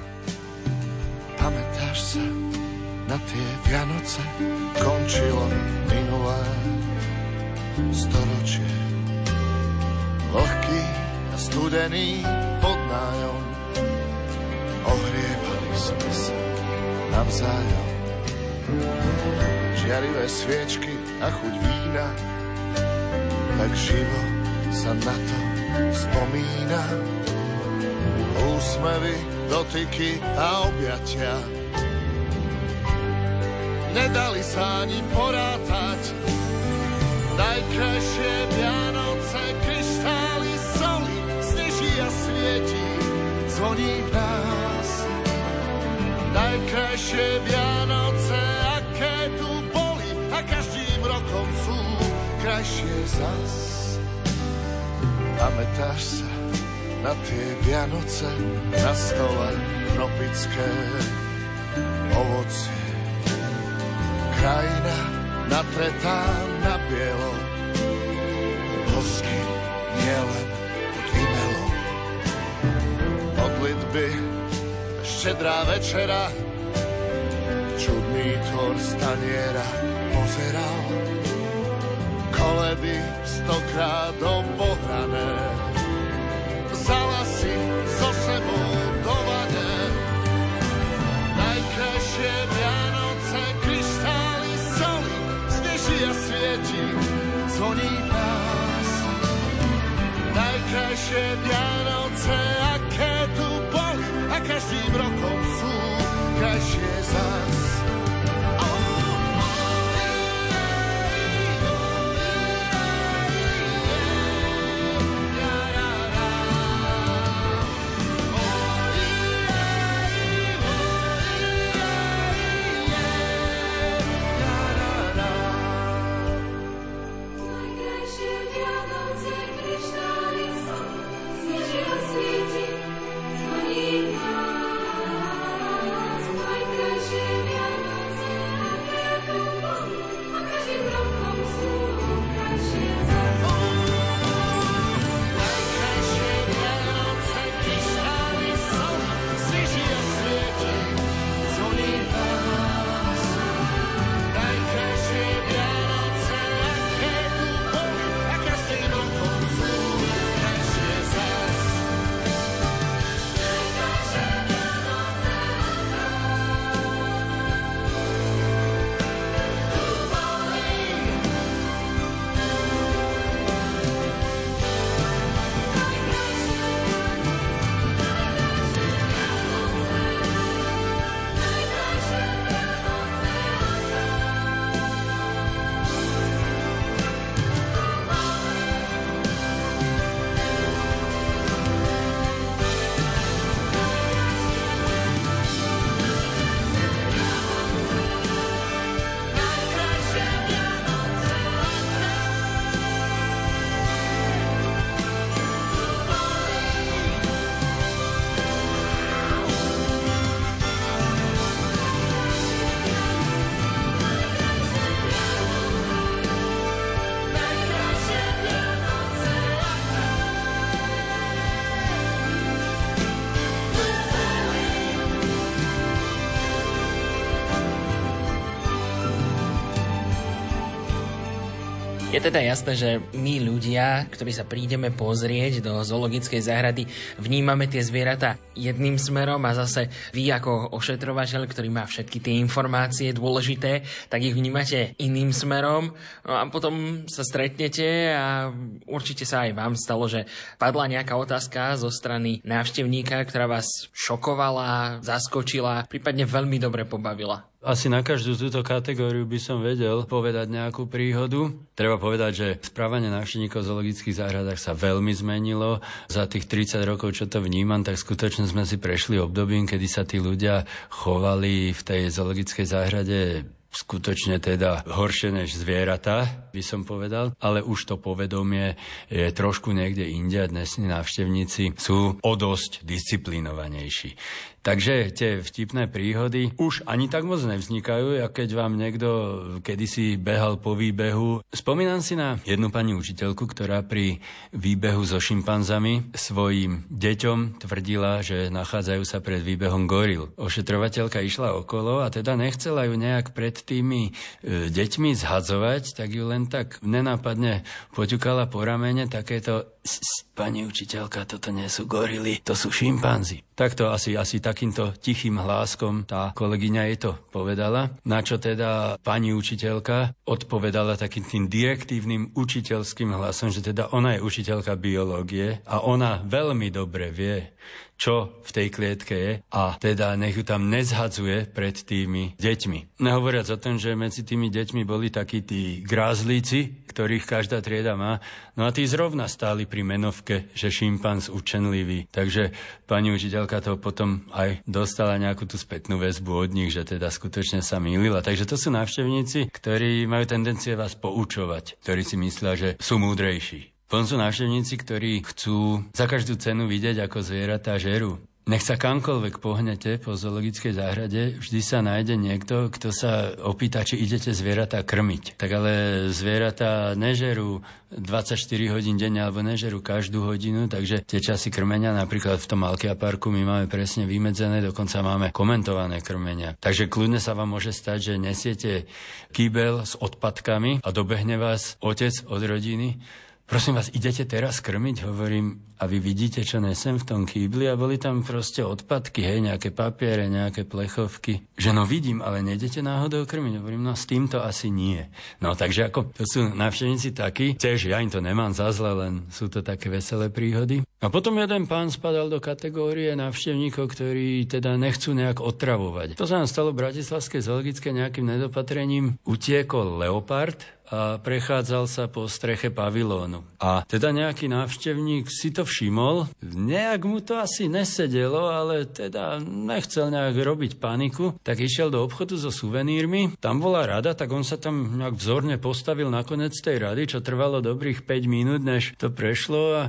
Pamätáš sa na tie Vianoce? Končilo minulé storočie. Lohký a studený podnájom, ohrievali sme sa navzájom. Žiarivé sviečky a chuť vína, tak živo sa na to spomína. Úsmevy, dotyky a objatia nedali sa ani porátať. Najkrajšie Vianoce, kryštály, soli, sneží a svieti, zvoní v nás. Najkrajšie Vianoce, aké tu boli, a každým rokom sú krajšie zas. Pamätáš sa na tie Vianoce, na stole tropické ovocie. Krajina natretá na bielo, losky nielen od imelo. Modlitby, štedrá večera, čudný tvor staniera pozeral. Koledy stokrát obohrané, vzala si so sebou dovane. Najkrajšie Vianoce, kryštály, svieti, zvoní v nás. Najkrajšie Vianoce, aké tu boli, a každým rokom sú krajšie zás. Thank you. Je teda jasné, že my ľudia, ktorí sa prídeme pozrieť do zoologickej záhrady, vnímame tie zvieratá jedným smerom a zase vy ako ošetrovateľ, ktorý má všetky tie informácie dôležité, tak ich vnímate iným smerom. No a potom sa stretnete a určite sa aj vám stalo, že padla nejaká otázka zo strany návštevníka, ktorá vás šokovala, zaskočila, prípadne veľmi dobre pobavila. Asi na každú túto kategóriu by som vedel povedať nejakú príhodu. Treba povedať, že správanie návštevníkov v zoologických záhradách sa veľmi zmenilo. Za tých 30 rokov, čo to vnímam, tak skutočne sme si prešli obdobím, kedy sa tí ľudia chovali v tej zoologickej záhrade skutočne teda horšie než zvieratá, by som povedal, ale už to povedomie je trošku niekde inde a dnesní návštevníci sú o dosť disciplinovanejší. Takže tie vtipné príhody už ani tak moc nevznikajú, ako keď vám niekto kedysi behal po výbehu. Spomínam si na jednu pani učiteľku, ktorá pri výbehu so šimpanzami svojim deťom tvrdila, že nachádzajú sa pred výbehom goril. Ošetrovateľka išla okolo a teda nechcela ju nejak pred tými deťmi zhadzovať, tak ju len tak nenápadne poťukala po ramene takéto: pani učiteľka, toto nie sú gorily, to sú šimpanzi. Takto asi takýmto tichým hláskom tá kolegyňa jej to povedala, na čo teda pani učiteľka odpovedala takým tým direktívnym učiteľským hlasom, že teda ona je učiteľka biológie a ona veľmi dobre vie, čo v tej klietke je, a teda nech ju tam nezhadzuje pred tými deťmi. Nehovoriac o tom, že medzi tými deťmi boli takí tí grázlíci, ktorých každá trieda má, no a tí zrovna stáli pri menovke, že šimpanz učenlivý. Takže pani učiteľka to potom aj dostala nejakú tú spätnú väzbu od nich, že teda skutočne sa mýlila. Takže to sú návštevníci, ktorí majú tendencie vás poučovať, ktorí si myslia, že sú múdrejší. Potom sú návštevníci, ktorí chcú za každú cenu vidieť, ako zvieratá žerú. Nech sa kamkoľvek pohnete po zoologickej záhrade, vždy sa nájde niekto, kto sa opýta, či idete zvieratá krmiť. Tak ale zvieratá nežerú 24 hodín denne alebo nežerú každú hodinu, takže tie časy krmenia napríklad v tom Malkia parku my máme presne vymedzené, dokonca máme komentované krmenia. Takže kľudne sa vám môže stať, že nesiete kýbel s odpadkami a dobehne vás otec od rodiny: prosím vás, idete teraz krmiť? Hovorím, a vy vidíte, čo nesem v tom kýbli? A boli tam proste odpadky, hej, nejaké papiere, nejaké plechovky. Že no vidím, ale nejdete náhodou krmiť? Hovorím, no s týmto asi nie. No takže ako, to sú návštevníci takí, tiež ja im to nemám za zle, len sú to také veselé príhody. A potom jeden pán spadal do kategórie návštevníkov, ktorí teda nechcú nejak otravovať. To sa nám stalo v Bratislavskej zoologické nejakým nedopatrením. Utiekol leopard a prechádzal sa po streche pavilónu. A teda nejaký návštevník si to všimol, nejak mu to asi nesedelo, ale teda nechcel nejak robiť paniku, tak išiel do obchodu so suvenírmi, tam bola rada, tak on sa tam nejak vzorne postavil na koniec tej rady, čo trvalo dobrých 5 minút, než to prešlo, a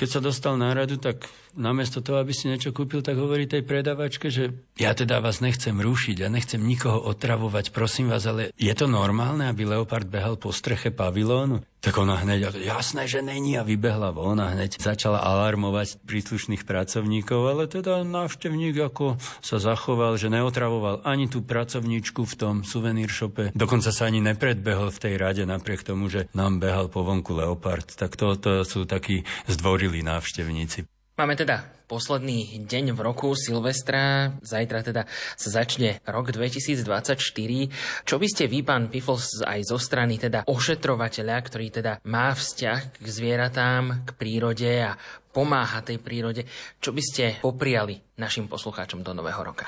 keď sa dostal na radu, tak namiesto toho, aby si niečo kúpil, tak hovorí tej predavačke, že ja teda vás nechcem rušiť, ja nechcem nikoho otravovať, prosím vás, ale je to normálne, aby leopard behal po streche pavilónu? Tak ona hneď, jasné, že není, a vybehla von a hneď začala alarmovať príslušných pracovníkov, ale teda návštevník ako sa zachoval, že neotravoval ani tú pracovníčku v tom suvenír šope, dokonca sa ani nepredbehol v tej rade napriek tomu, že nám behal po vonku leopard. Tak toto sú takí zdvorili návštevníci. Máme teda posledný deň v roku, Silvestra. Zajtra teda sa začne rok 2024. Čo by ste vy, pán Pifl, aj zo strany teda ošetrovateľa, ktorý teda má vzťah k zvieratám, k prírode a pomáha tej prírode, čo by ste popriali našim poslucháčom do nového roka?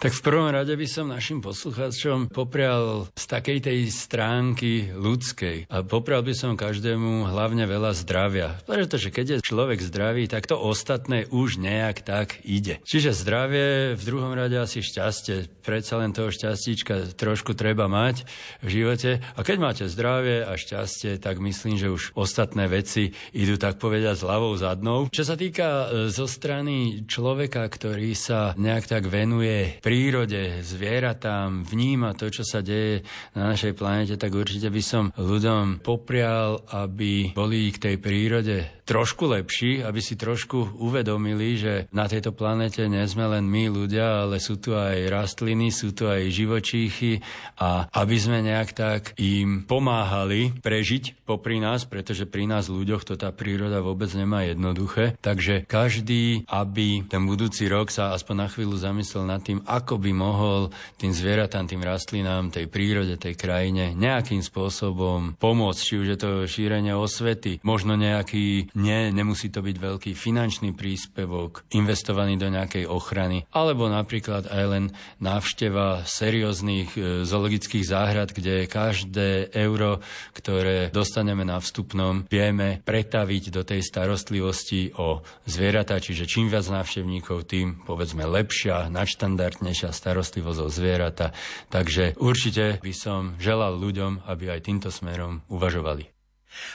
Tak v prvom rade by som našim poslucháčom poprial z takej tej stránky ľudskej. A poprial by som každému hlavne veľa zdravia. Pretože keď je človek zdravý, tak to ostatné už nejak tak ide. Čiže zdravie, v druhom rade asi šťastie. Predsa len toho šťastíčka trošku treba mať v živote. A keď máte zdravie a šťastie, tak myslím, že už ostatné veci idú, tak povedať, s hlavou zadnou. Čo sa týka zo strany človeka, ktorý sa nejak tak venuje prírode, zvieratám, vníma to, čo sa deje na našej planete, tak určite by som ľuďom poprial, aby boli k tej prírode trošku lepší, aby si trošku uvedomili, že na tejto planete nie sme len my ľudia, ale sú tu aj rastliny, sú tu aj živočíchy a aby sme nejak tak im pomáhali prežiť popri nás, pretože pri nás ľuďoch to tá príroda vôbec nemá jednoduché. Takže každý, aby ten budúci rok sa aspoň na chvíľu zamyslel nad tým, ako by mohol tým zvieratám, tým rastlinám, tej prírode, tej krajine nejakým spôsobom pomôcť, či už je to šírenie osvety, možno nejaký nemusí to byť veľký finančný príspevok investovaný do nejakej ochrany, alebo napríklad aj len návšteva serióznych zoologických záhrad, kde každé euro, ktoré dostaneme na vstupnom, vieme pretaviť do tej starostlivosti o zvieratá, čiže čím viac návštevníkov, tým povedzme lepšia, nadštandardnejšia starostlivosť o zvieratá. Takže určite by som želal ľuďom, aby aj týmto smerom uvažovali.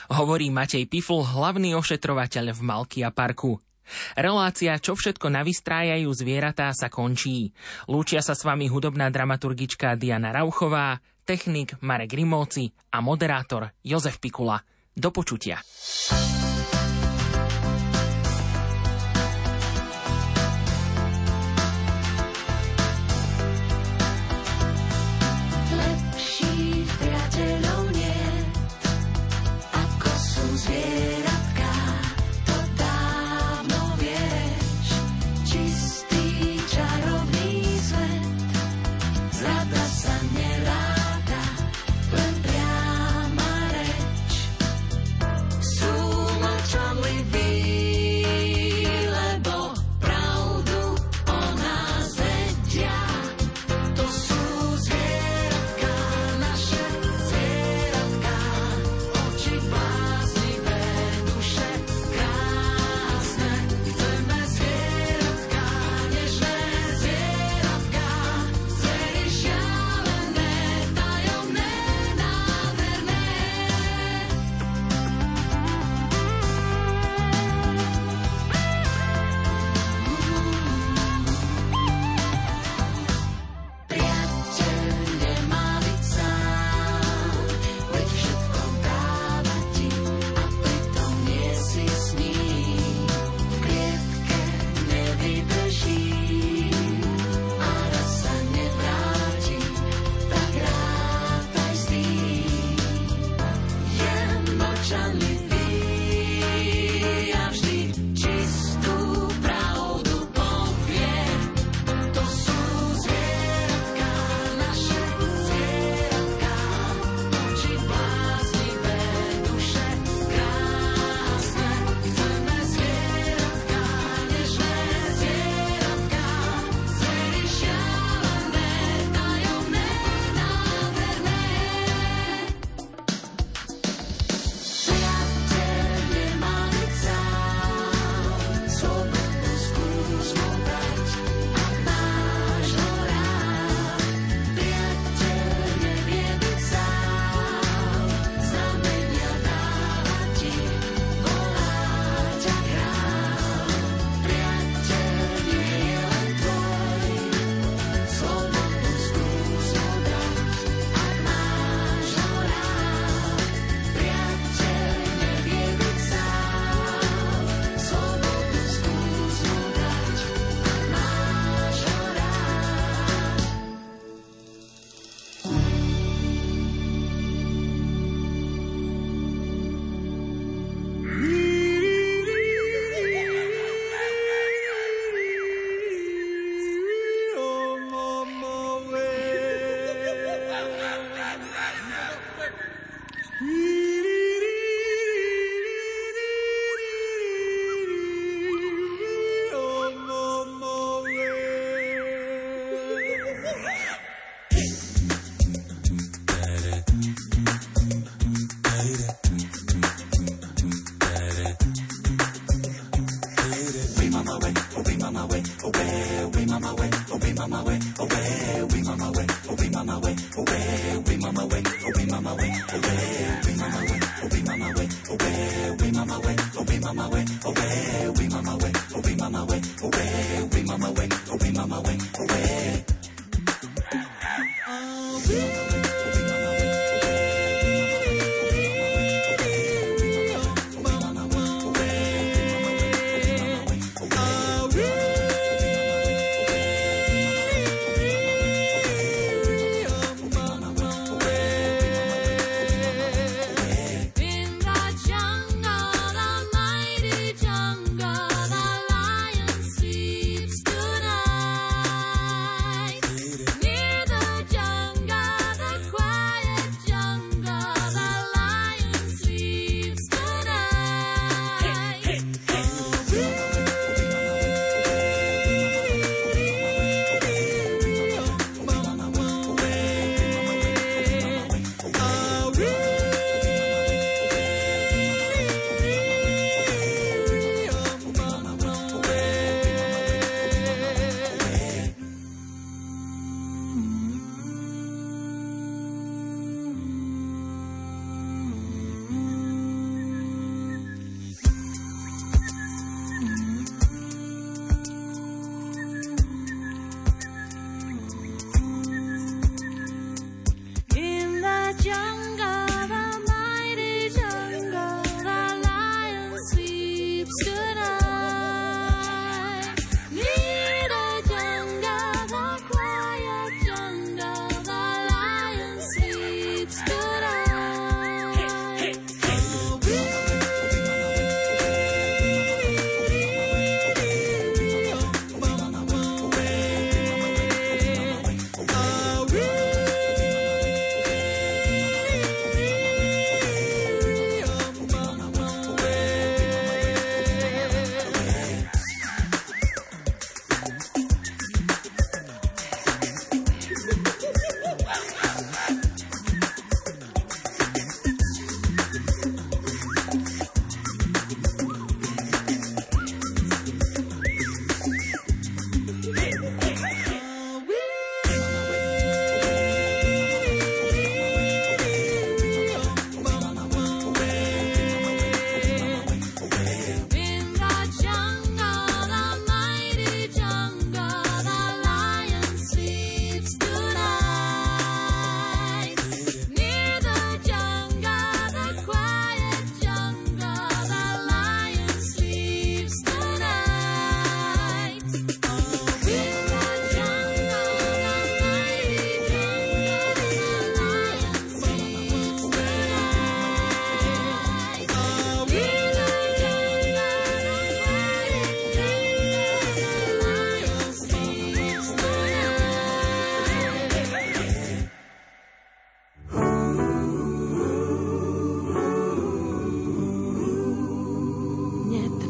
Hovorí Matej Pifl, hlavný ošetrovateľ v Malkia parku. Relácia Čo všetko navystrájajú zvieratá sa končí. Lúčia sa s vami hudobná dramaturgička Diana Rauchová, technik Marek Rimóci a moderátor Jozef Pikula. Do počutia.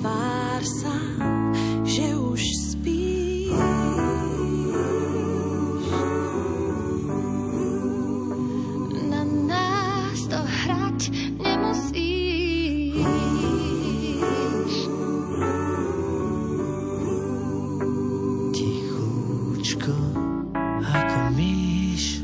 tvár sa, že už spíš. Na nás to hrať nemusíš. Tichúčko ako myš.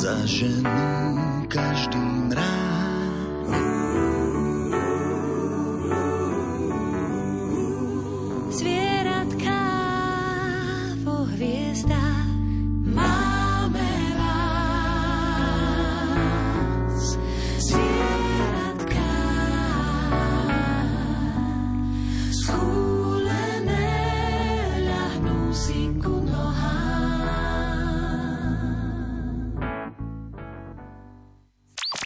Za ženu každý